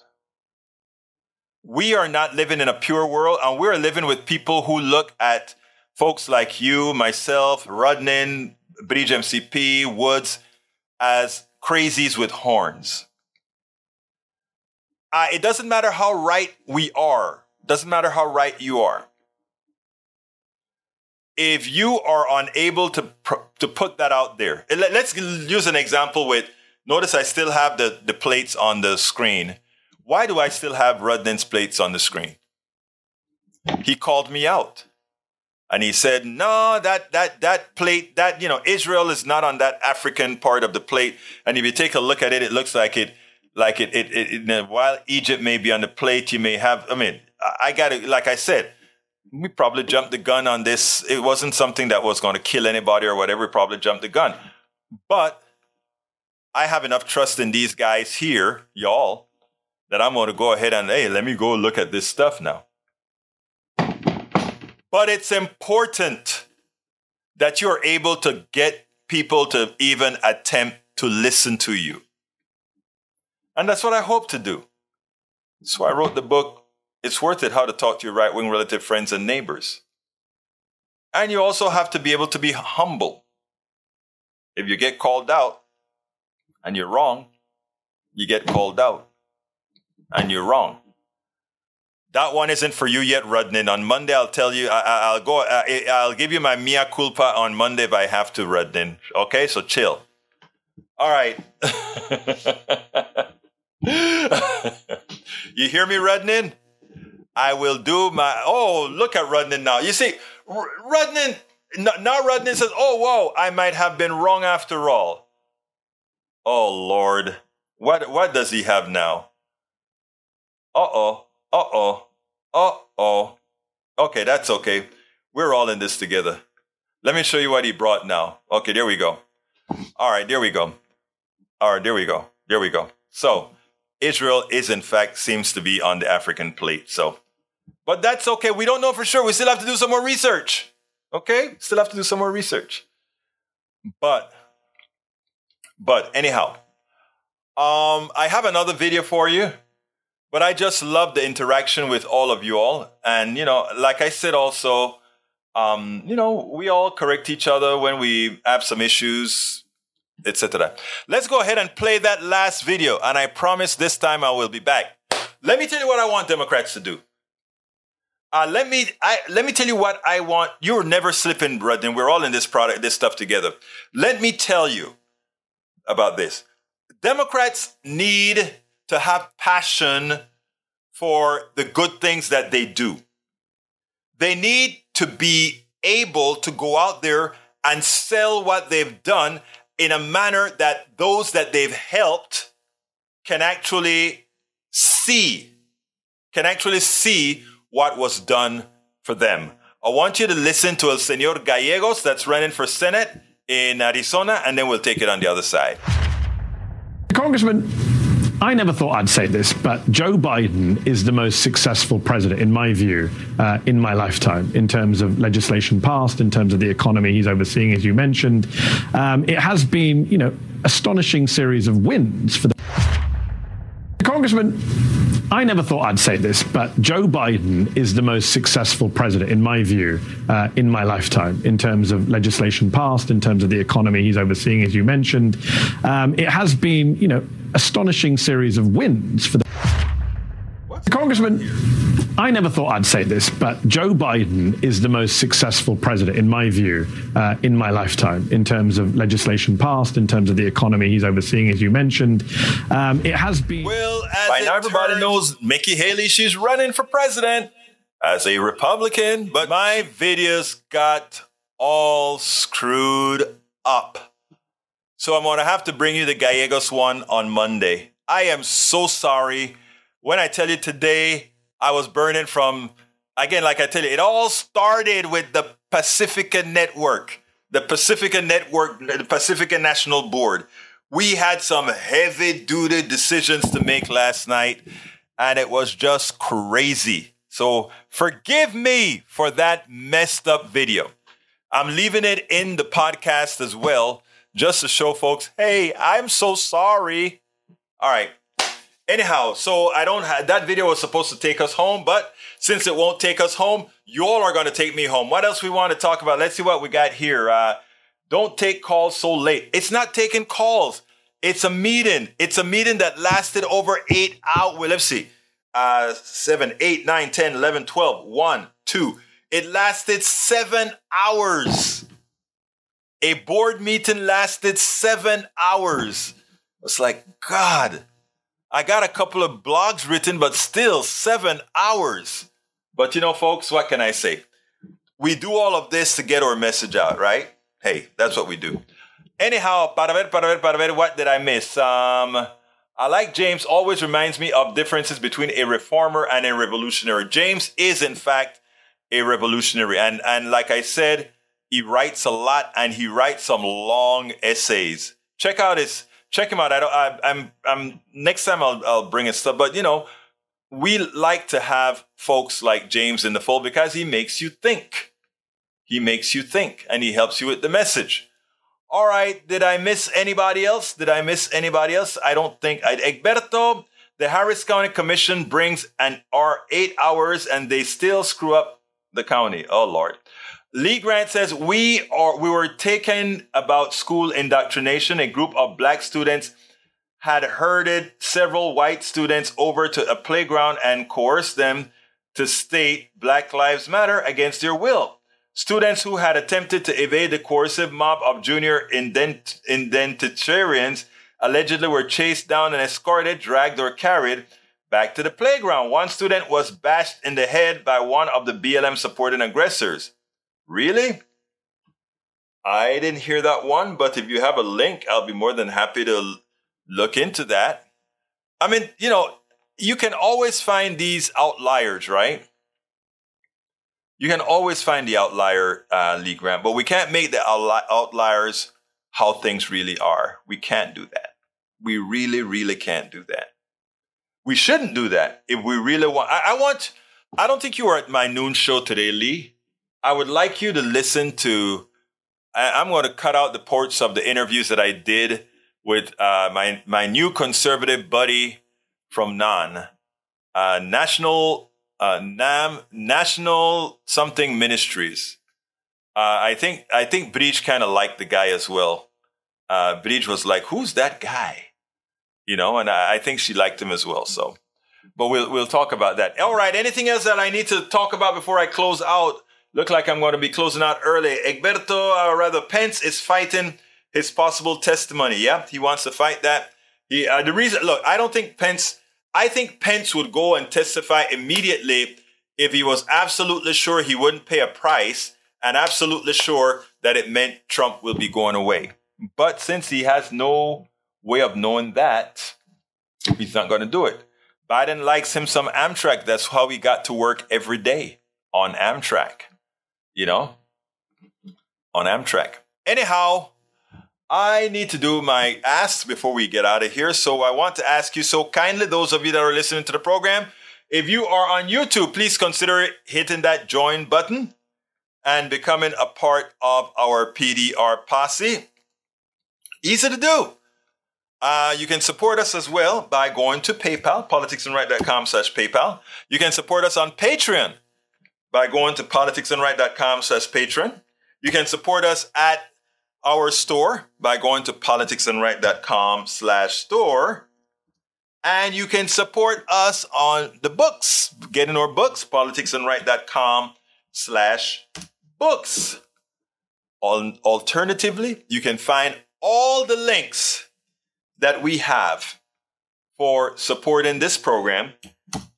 We are not living in a pure world, and we're living with people who look at folks like you, myself, Rudnin, Bridge M C P, Woods, as crazies with horns. Uh, it doesn't matter how right we are. Doesn't matter how right you are. If you are unable to pr- to put that out there, let, let's use an example with, notice I still have the, the plates on the screen. Why do I still have Rudnin's plates on the screen? He called me out. And he said, no, that that that plate, that, you know, Israel is not on that African part of the plate. And if you take a look at it, it looks like it, like it, it, it, it while Egypt may be on the plate, you may have, I mean, I got to, like I said, we probably jumped the gun on this. It wasn't something that was going to kill anybody or whatever. We probably jumped the gun. But I have enough trust in these guys here, y'all, that I'm going to go ahead and, hey, let me go look at this stuff now. But it's important that you're able to get people to even attempt to listen to you. And that's what I hope to do. So I wrote the book, It's Worth It, How to Talk to Your Right-Wing Relative Friends and Neighbors. And you also have to be able to be humble. If you get called out and you're wrong, you get called out and you're wrong. That one isn't for you yet, Rudnin. On Monday, I'll tell you, I, I'll go, I, I'll give you my mea culpa on Monday if I have to, Rudnin. Okay, so chill. All right. You hear me, Rudnin? I will do my, oh, look at Rudnin now. You see, R- Rudnin, now Rudnin says, oh, whoa, I might have been wrong after all. Oh, Lord. What, what does he have now? Uh-oh. Uh-oh. Uh-oh. Okay, that's okay. We're all in this together. Let me show you what he brought now. Okay, there we go. All right, there we go. All right, there we go. There we go. So, Israel is, in fact, seems to be on the African plate. So, but that's okay. We don't know for sure. We still have to do some more research. Okay? Still have to do some more research. But, but anyhow, um, I have another video for you. But I just love the interaction with all of you all. And, you know, like I said also, um, you know, we all correct each other when we have some issues, et cetera. Let's go ahead and play that last video. And I promise this time I will be back. Let me tell you what I want Democrats to do. Uh, let me I, let me tell you what I want. You're never slipping, Rudnin. We're all in this product, this stuff together. Let me tell you about this. Democrats need to have passion for the good things that they do. They need to be able to go out there and sell what they've done in a manner that those that they've helped can actually see, can actually see what was done for them. I want you to listen to El Señor Gallegos that's running for Senate in Arizona, and then we'll take it on the other side. Congressman, I never thought I'd say this, but Joe Biden is the most successful president, in my view, uh, in my lifetime, in terms of legislation passed, in terms of the economy he's overseeing, as you mentioned. Um, it has been, you know, astonishing series of wins for the Congressman. I never thought I'd say this, but Joe Biden is the most successful president, in my view, uh, in my lifetime, in terms of legislation passed, in terms of the economy he's overseeing, as you mentioned. Um, it has been, you know, astonishing series of wins for the Congressman. I never thought I'd say this, but Joe Biden is the most successful president, in my view, uh, in my lifetime, in terms of legislation passed, in terms of the economy he's overseeing, as you mentioned. Um, it has been. Well, by now everybody turns, knows Nikki Haley, she's running for president as a Republican, but my videos got all screwed up. So I'm going to have to bring you the Gallegos one on Monday. I am so sorry. When I tell you today, I was burning from, again, like I tell you, it all started with the Pacifica Network, the Pacifica Network, the Pacifica National Board. We had some heavy-duty decisions to make last night, and it was just crazy. So forgive me for that messed up video. I'm leaving it in the podcast as well, just to show folks, hey, I'm so sorry. All right. Anyhow, so I don't have, that video was supposed to take us home, but since it won't take us home, you all are going to take me home. What else we want to talk about? Let's see what we got here. Uh, don't take calls so late. It's not taking calls. It's a meeting. It's a meeting that lasted over eight hours. Let's see. Uh, seven, eight, nine, ten, eleven, twelve, one, two. It lasted seven hours. A board meeting lasted seven hours. It's like, God. I got a couple of blogs written, but still seven hours. But you know, folks, what can I say? We do all of this to get our message out, right? Hey, that's what we do. Anyhow, para ver, para ver, para ver, what did I miss? Um, I like James always reminds me of differences between a reformer and a revolutionary. James is, in fact, a revolutionary. And, and like I said, he writes a lot and he writes some long essays. Check out his... Check him out. I don't. I, I'm. I'm. Next time I'll. I'll bring it stuff. But you know, we like to have folks like James in the fold because he makes you think. He makes you think, and he helps you with the message. All right. Did I miss anybody else? Did I miss anybody else? I don't think. I, Egberto, the Harris County Commission brings an hour, eight hours, and they still screw up the county. Oh Lord. Lee Grant says, we are we were taken about school indoctrination. A group of black students had herded several white students over to a playground and coerced them to state Black Lives Matter against their will. Students who had attempted to evade the coercive mob of junior indent- indentitarians allegedly were chased down and escorted, dragged, or carried back to the playground. One student was bashed in the head by one of the B L M-supporting aggressors. Really? I didn't hear that one, but if you have a link, I'll be more than happy to l- look into that. I mean, you know, you can always find these outliers, right? You can always find the outlier, uh, Lee Grant, but we can't make the outli- outliers how things really are. We can't do that. We really, really can't do that. We shouldn't do that if we really want. I, I want, I don't think you were at my noon show today, Lee. I would like you to listen to, I'm going to cut out the parts of the interviews that I did with uh, my, my new conservative buddy from N A N, uh, National uh, Nam National Something Ministries. Uh, I think I think Bridge kind of liked the guy as well. Uh, Bridge was like, who's that guy? You know, and I, I think she liked him as well. So, but we'll we'll talk about that. All right. Anything else that I need to talk about before I close out? Look like I'm going to be closing out early. Egberto, or rather Pence, is fighting his possible testimony. Yeah, he wants to fight that. He, uh, the reason, look, I don't think Pence, I think Pence would go and testify immediately if he was absolutely sure he wouldn't pay a price and absolutely sure that it meant Trump will be going away. But since he has no way of knowing that, he's not going to do it. Biden likes him some Amtrak. That's how he got to work every day, on Amtrak. You know, on Amtrak. Anyhow, I need to do my asks before we get out of here. So I want to ask you so kindly, those of you that are listening to the program, if you are on YouTube, please consider hitting that join button and becoming a part of our P D R posse. Easy to do. Uh, you can support us as well by going to PayPal, politicsandright.com slash PayPal. You can support us on Patreon by going to politicsandright.com slash Patreon. You can support us at our store by going to politicsandright.com slash store. And you can support us on the books, getting our books, politicsandright.com slash books. Alternatively, you can find all the links that we have for supporting this program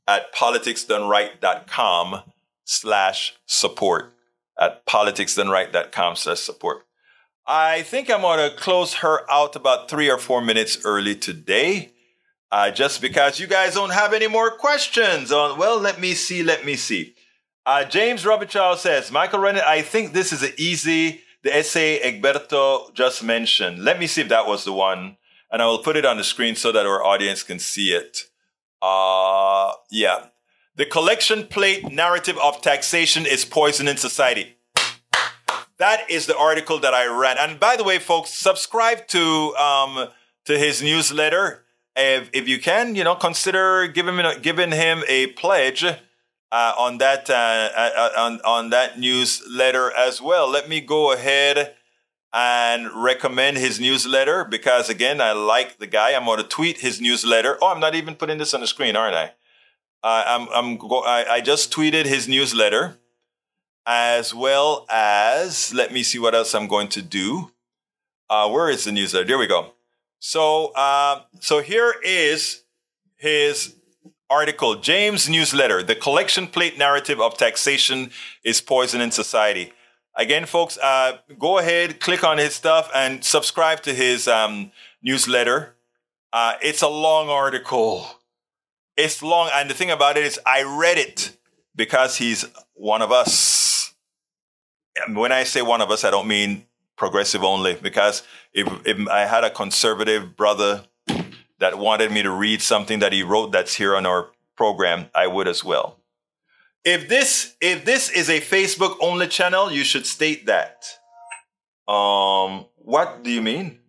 at politicsdoneright.com slash support. At politicsdoneright.com slash support. I think I'm going to close her out about three or four minutes early today. Uh, just because you guys don't have any more questions. On, well, let me see, let me see. Uh, James Robichaud says, Michael Rudnin, I think this is an easy, the essay Egberto just mentioned. Let me see if that was the one. And I will put it on the screen so that our audience can see it. Uh, yeah. The collection plate narrative of taxation is poisoning society. That is the article that I read. And by the way, folks, subscribe to um, to his newsletter. If, if you can, you know, consider giving him, giving him a pledge uh, on that uh, on on that newsletter as well. Let me go ahead and recommend his newsletter because, again, I like the guy. I'm going to tweet his newsletter. Oh, I'm not even putting this on the screen, aren't I? Uh, I'm I'm go- I, I just tweeted his newsletter as well as, let me see what else I'm going to do. Uh, where is the newsletter? There we go. So, uh, so here is his article, James Newsletter, The Collection Plate Narrative of Taxation is Poisoning Society. Again, folks, uh, go ahead, click on his stuff and subscribe to his um, newsletter. Uh, it's a long article. It's long. And the thing about it is I read it because he's one of us. And when I say one of us, I don't mean progressive only, because if, if I had a conservative brother that wanted me to read something that he wrote that's here on our program, I would as well. If this if this is a Facebook only channel, you should state that. Um, what do you mean?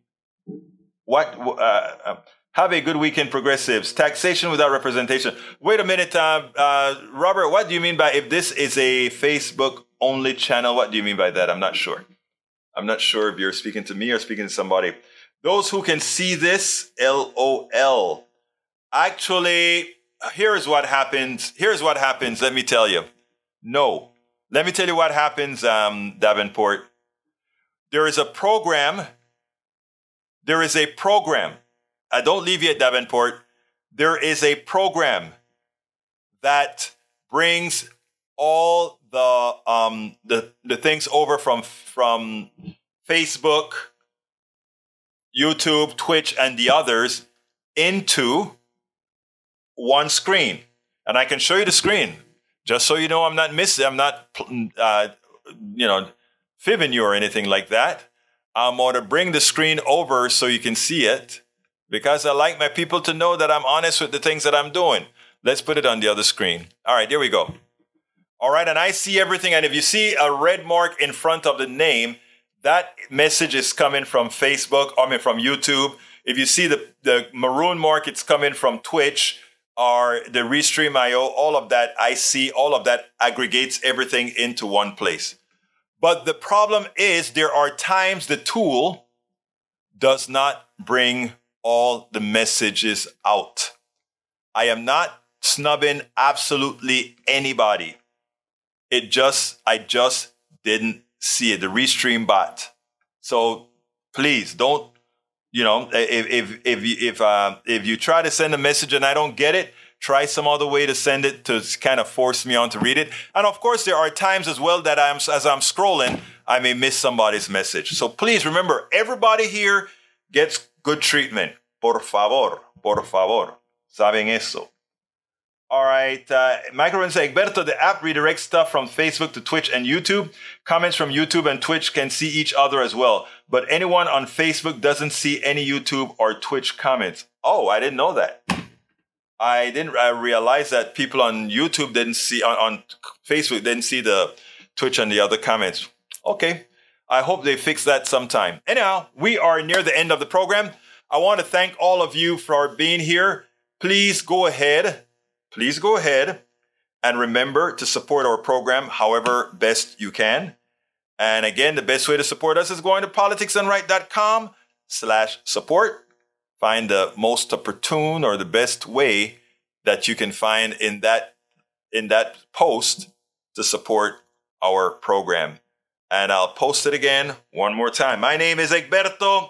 What uh, have a good weekend, progressives. Taxation without representation. Wait a minute, uh, uh, Robert. What do you mean by if this is a Facebook only channel? What do you mean by that? I'm not sure. I'm not sure if you're speaking to me or speaking to somebody. Those who can see this, LOL. Actually. Here's what happens. Here's what happens. Let me tell you. No. Let me tell you what happens, um, Davenport. There is a program. There is a program. I don't leave yet, Davenport. There is a program that brings all the um, the, the things over from, from Facebook, YouTube, Twitch, and the others into one screen, and I can show you the screen just so you know I'm not missing, I'm not, uh, you know, fibbing you or anything like that. I'm going to bring the screen over so you can see it because I like my people to know that I'm honest with the things that I'm doing. Let's put it on the other screen. All right, there we go. All right, and I see everything. And if you see a red mark in front of the name, that message is coming from Facebook, I mean, from YouTube. If you see the, the maroon mark, it's coming from Twitch. Or the Restream I O, all of that, I see all of that aggregates everything into one place. But the problem is there are times the tool does not bring all the messages out. I am not snubbing absolutely anybody. It just, I just didn't see it, the Restream bot. So please don't. You know, if if if you, if, uh, if you try to send a message and I don't get it, try some other way to send it to kind of force me on to read it. And of course, there are times as well that I'm as I'm scrolling, I may miss somebody's message. So please remember, everybody here gets good treatment. Por favor, por favor, saben eso. All right. Uh, Michael Rudnin says, Egberto, the app redirects stuff from Facebook to Twitch and YouTube. Comments from YouTube and Twitch can see each other as well. But anyone on Facebook doesn't see any YouTube or Twitch comments. Oh, I didn't know that. I didn't I realize that people on YouTube didn't see, on, on Facebook didn't see the Twitch and the other comments. Okay. I hope they fix that sometime. Anyhow, we are near the end of the program. I want to thank all of you for being here. Please go ahead. Please go ahead and remember to support our program however best you can. And again, the best way to support us is going to politicsandright.com slash support. Find the most opportune or the best way that you can find in that, in that post to support our program. And I'll post it again one more time. My name is Egberto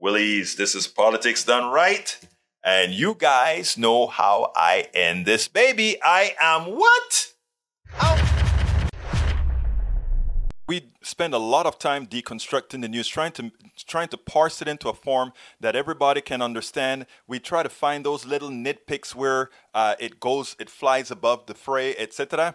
Willis. This is Politics Done Right. And you guys know how I end this baby. I am what? Out. We spend a lot of time deconstructing the news, trying to trying to parse it into a form that everybody can understand. We try to find those little nitpicks where uh, it goes, it flies above the fray, et cetera.